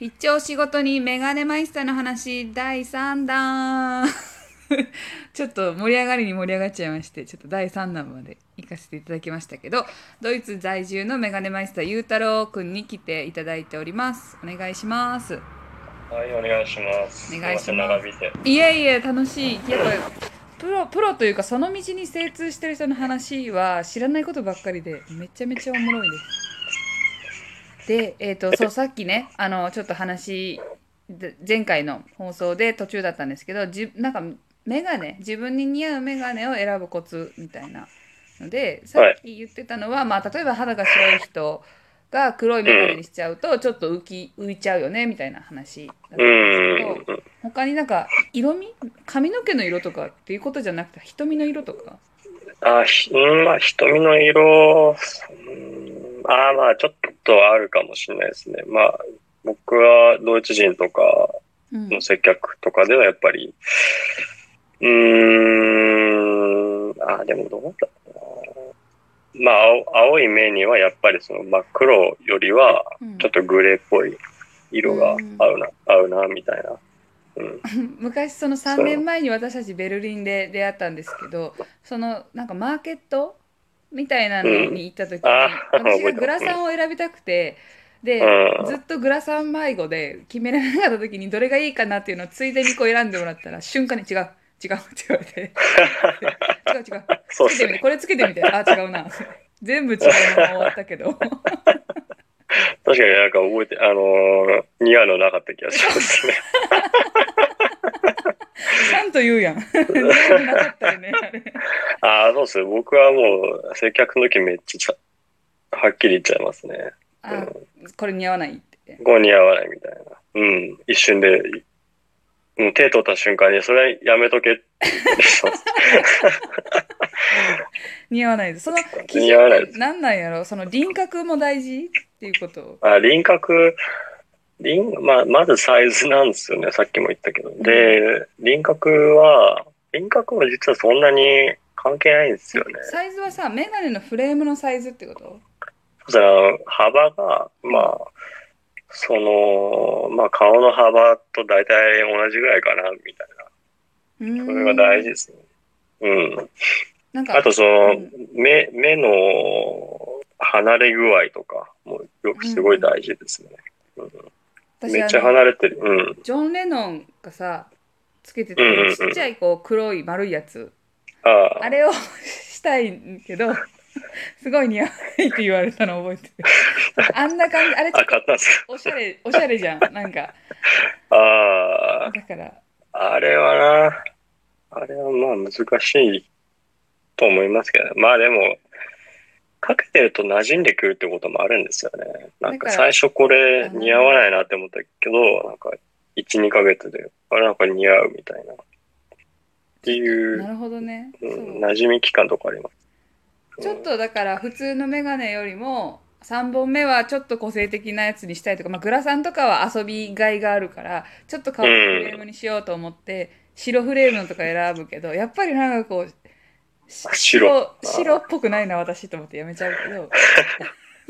一丁仕事にメガネマイスターの話第3弾ちょっと盛り上がりに盛り上がっちゃいまして、ちょっと第3弾まで行かせていただきましたけど、ドイツ在住のメガネマイスターゆうたろうくんに来ていただいております。お願いします。はい、お願いします。お願いします。長引いて。いえいえ、楽しい。やっぱプロというか、その道に精通してる人の話は知らないことばっかりでめちゃめちゃおもろいです。で、そうさっきね、ちょっと話、前回の放送で途中だったんですけど、なんかメガネ、自分に似合うメガネを選ぶコツみたいなので、さっき言ってたのは、まあ、例えば肌が白い人が黒いメガネにしちゃうとちょっと浮いちゃうよねみたいな話だったんですけど、他になんか色味、髪の毛の色とかっていうことじゃなくて、瞳の色とか。まあ、瞳の色、まあちょっとあるかもしれないですね。まあ僕はドイツ人とかの接客とかではやっぱり、でもどうだろうな。まあ青い目にはやっぱりその、まあ、黒よりはちょっとグレーっぽい色が合うなみたいな。昔その3年前に私たちベルリンで出会ったんですけど、そのなんかマーケットみたいなのに行った時に、私がグラサンを選びたくて、でずっとグラサン迷子で決められなかった時にどれがいいかなっていうのをついでにこう選んでもらったら、瞬間に違うって言われて違うそうす、ね、これつけてみて違うな全部違うのが終わったけど確かになんか覚えて、似合うのなかった気がしますねちゃんと言うやんなかったよねあれ。そうですね。僕はもう接客の時めっちゃはっきり言っちゃいますね。これ似合わないって。これ似合わないみたいな。うん。一瞬で、もう手取った瞬間にそれやめとけって言ってしまう。似合わないです。その基準って何なんやろ。その輪郭も大事っていうこと。まずサイズなんですよね。さっきも言ったけど。で、輪郭は実はそんなに関係ないんですよね。サイズはさ、メガネのフレームのサイズってこと？幅が、まあ、まあ、顔の幅と大体同じぐらいかな、みたいな。それが大事ですね。なんかあと、目の離れ具合とかもすごい大事ですね。めっちゃ離れてる。ジョン・レノンがさつけてたちっちゃいこう黒い丸いやつ、あれをしたいんけどすごい似合わないって言われたの覚えてるあんな感じ、あれちょっとおしゃれじゃん、なんかだからあれはまあ難しいと思いますけど、ね、まあでもかけてると馴染んでくるってこともあるんですよね。なんか最初これ似合わないなって思ったけど、なんか 1,2 ヶ月であれなんか似合うみたいなっていう、なるほどね、馴染み期間とかあります。ちょっとだから普通のメガネよりも3本目はちょっと個性的なやつにしたいとか、まあ、グラサンとかは遊びがいがあるからちょっと顔のフレームにしようと思って、白フレームのとか選ぶけど、やっぱりなんかこう白っぽくないな私と思ってやめちゃうけど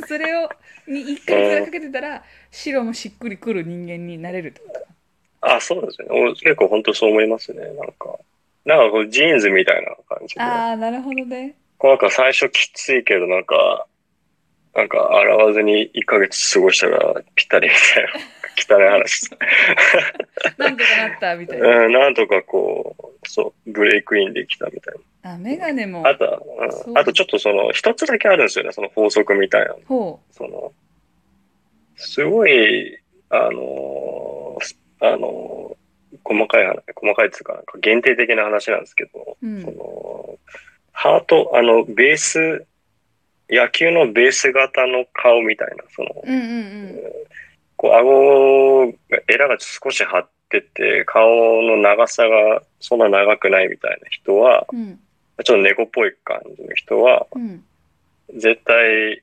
それを一回かけてたら白もしっくりくる人間になれるってことか。そうですね。俺結構本当そう思いますね。なんかこうジーンズみたいな感じで。なるほどね。こうなんか最初きついけどなんか洗わずに1ヶ月過ごしたらぴったりみたいな。汚い話なんとかなったみたいな、なんとかこう、そうブレイクインできたみたいな。メガネもあとちょっとその一つだけあるんですよね、その法則みたいな。すごい細かいっていうか、なんか限定的な話なんですけど、そのハート、ベース、野球のベース型の顔みたいな、そのこうエラが少し張ってて顔の長さがそんな長くないみたいな人は、ちょっと猫っぽい感じの人は、絶対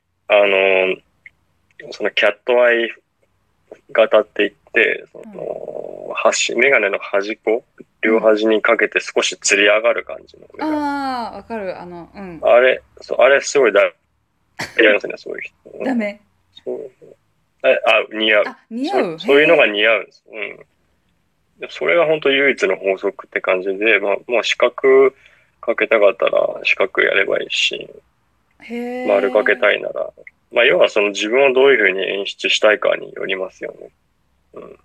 そのキャットアイ型って言って、そのメガネの端っこ、両端にかけて少しつり上がる感じの。わかる、あれすごいダメ。そういう人。ダメ。似合う。あ、似合う。そういうのが似合うんです。うん。それが本当唯一の法則って感じで、まあ、もう四角かけたかったら四角やればいいし、丸かけたいなら、まあ、要はその自分をどういうふうに演出したいかによりますよね。うん。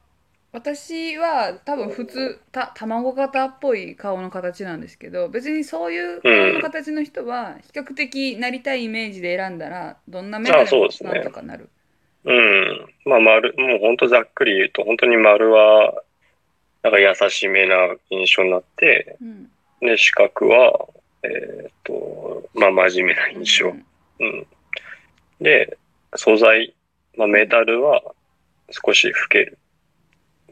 私は多分普通卵型っぽい顔の形なんですけど、別にそういう顔の形の人は比較的なりたいイメージで選んだらどんな目でもなんとかなる。うん。まあ丸、もう本当ざっくり言うと本当に丸はなんか優しめな印象になって、うん、で四角はまあ真面目な印象。うん。うん、で素材、まあ、メタルは少し老ける。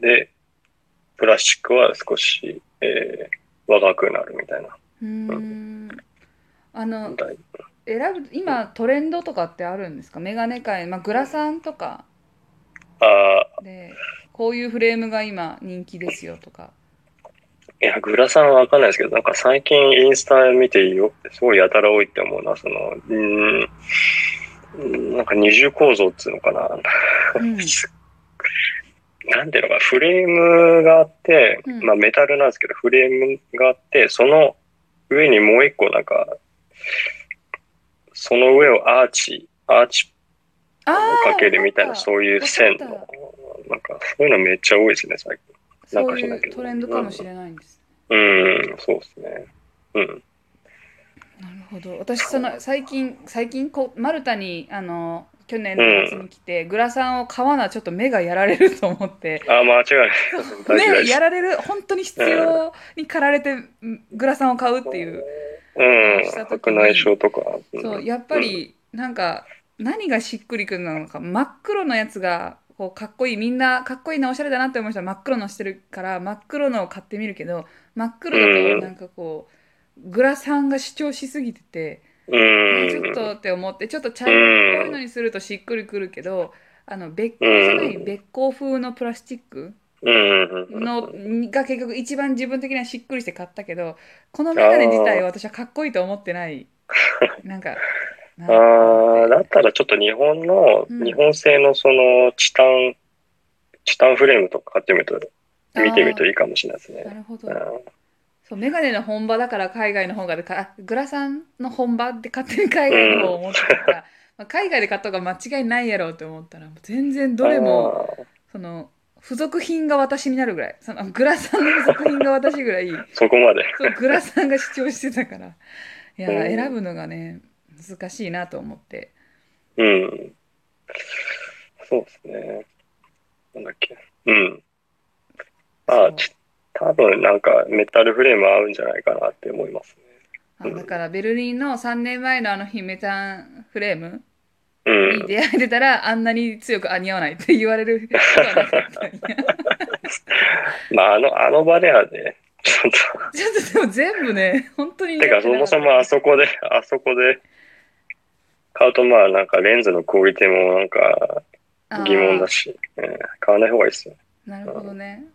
で、プラスチックは少し、若くなるみたいな。うん、選ぶ今トレンドとかってあるんですか？メガネ界、まあ、グラサンとかでこういうフレームが今人気ですよとか。いやグラサンは分かんないですけど、なんか最近インスタ見てすごいやたら多いって思うな。そのなんか二重構造っつうのかな。うんなんていうのか、フレームがあって、まあメタルなんですけど、フレームがあって、その上にもう一個なんか、その上をアーチをかけるみたいな、そういう線の、なんかそういうのめっちゃ多いですね、最近。なんかしないけど。そういうトレンドかもしれないんです。そうですね。うん。なるほど。私、最近、マルタに、去年の夏に来て、グラサンを買わなちょっと目がやられると思って。あ、間違いない。目やられる、本当に必要に駆られてグラサンを買うっていう。した時に白内障とか。そう、やっぱりなんか何がしっくりくるのか、真っ黒のやつがこうかっこいい、みんなかっこいいなおしゃれだなって思う人は真っ黒のしてるから真っ黒のを買ってみるけど、真っ黒だとなんかこう、グラサンが主張しすぎてて。ちょっとって思って、ちょっと茶色っぽいのにするとしっくりくるけど、別光じゃない別光風のプラスチックのが結局一番自分的にはしっくりして買ったけど、このメガネ自体は私はかっこいいと思ってない。なんかだったらちょっと日本製のそのチタンフレームとか買ってみると見てみるといいかもしれないですね。なるほど。メガネの本場だから海外の方がグラサンの本場って勝手に海外の方を思ってたから、まあ、海外で買った方が間違いないやろうと思ったら、全然どれもその付属品が私になるぐらい、そのグラサンの付属品が私ぐらいそこまでそうグラサンが主張してたから、いや選ぶのがね難しいなと思って。うん。そうですね。なんだっけ。うん。多分なんかメタルフレーム合うんじゃないかなって思いますね。だからベルリンの3年前のあの日メタンフレームに出会えてたら、あんなに強く似合わないって言われる人はなかったんや。まああの場ではね、ちょっとでも全部ね本当に苦手なの。てかそもそもあそこで買うと、まあなんかレンズのクオリティもなんか疑問だし、買わない方がいいですよ。なるほどね。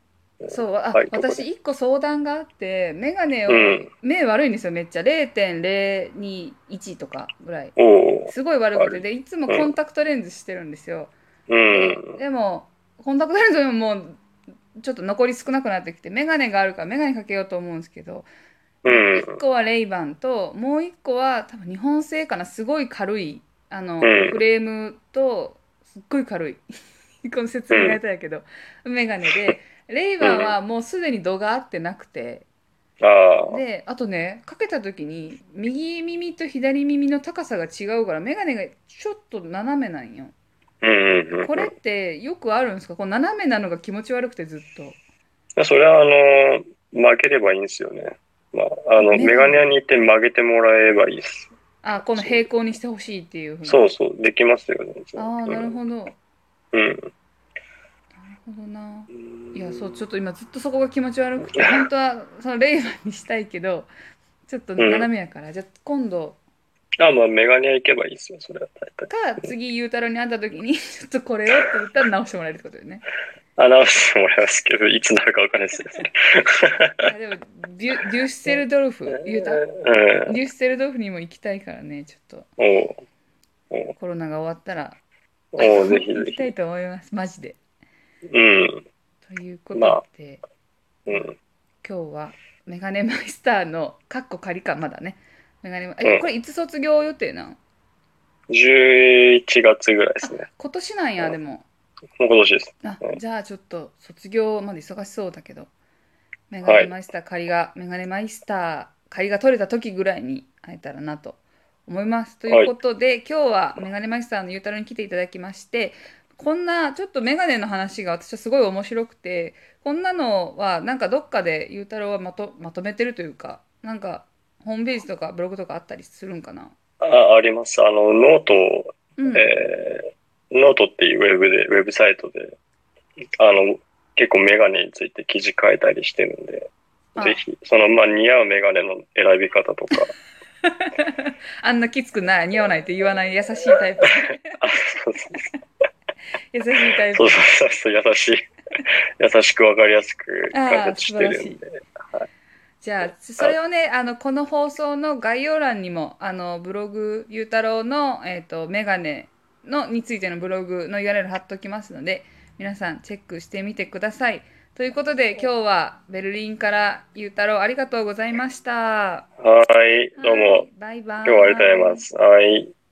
そう私1個相談があって、メガネを、目悪いんですよめっちゃ 0.021 とかぐらいすごい悪くて、でいつもコンタクトレンズしてるんですよ、でもコンタクトレンズでももうちょっと残り少なくなってきて、メガネがあるからメガネかけようと思うんですけど、1個はレイバンと、もう1個は多分日本製かな、すごい軽いフレームとすっごい軽いこの説明が下手やけど、メガネでレイバンはもうすでに度が合ってなくて、であとねかけた時に右耳と左耳の高さが違うからメガネがちょっと斜めなんよ。これってよくあるんですか？こう斜めなのが気持ち悪くてずっと。それは曲げればいいんですよね。まあメガネ屋に行って曲げてもらえばいいです。あ、この平行にしてほしいっていうふうに。そうできますよね。なるほど。いやそうちょっと今ずっとそこが気持ち悪くて、本当はそのレイバンにしたいけどちょっと斜めやから、じゃあ今度まあメガネ屋行けばいいですよ、それは大体。次ゆうたろうに会った時にちょっとこれをって言ったら直してもらえるってことよね。直してもらいますけど、いつなるかわからないですよね。でもデュッセルドルフデュッセルドルフにも行きたいからね、ちょっとコロナが終わったらおぜひぜひ行きたいと思います、マジで。うん。ということで、まあうん、今日はメガネマイスターのカッコ仮かまだねメガネマ、これいつ卒業予定なん？11月ぐらいですね。今年なんや、うん、でも。もう今年です。あ、じゃあちょっと卒業まで忙しそうだけど、メガネマイスター仮が、はい、メガネマイスター仮が取れた時ぐらいに会えたらなと思います。ということで、はい、今日はメガネマイスターのゆうたろうに来ていただきまして、こんなちょっとメガネの話が私はすごい面白くて、こんなのはなんかどっかでゆうたろうはまとめてるというか、なんかホームページとかブログとかあったりするんかな？あります。ノートを、うんノートっていうウェブサイトで結構メガネについて記事書いたりしてるんで、ぜひその、まあ、似合うメガネの選び方とかあんなきつくない、似合わないって言わない優しいタイプあ、そうそうそう優しいタイプ、そうそうそう、優しく分かりやすく解説してるんで、はい、じゃあそれをね、この放送の概要欄にもブログゆうたろうの、メガネのについてのブログの URL 貼っときますので、皆さんチェックしてみてください。ということで今日はベルリンからゆうたろうありがとうございました。はい、どうも。バイバイ。今日はありがとうございます。はい。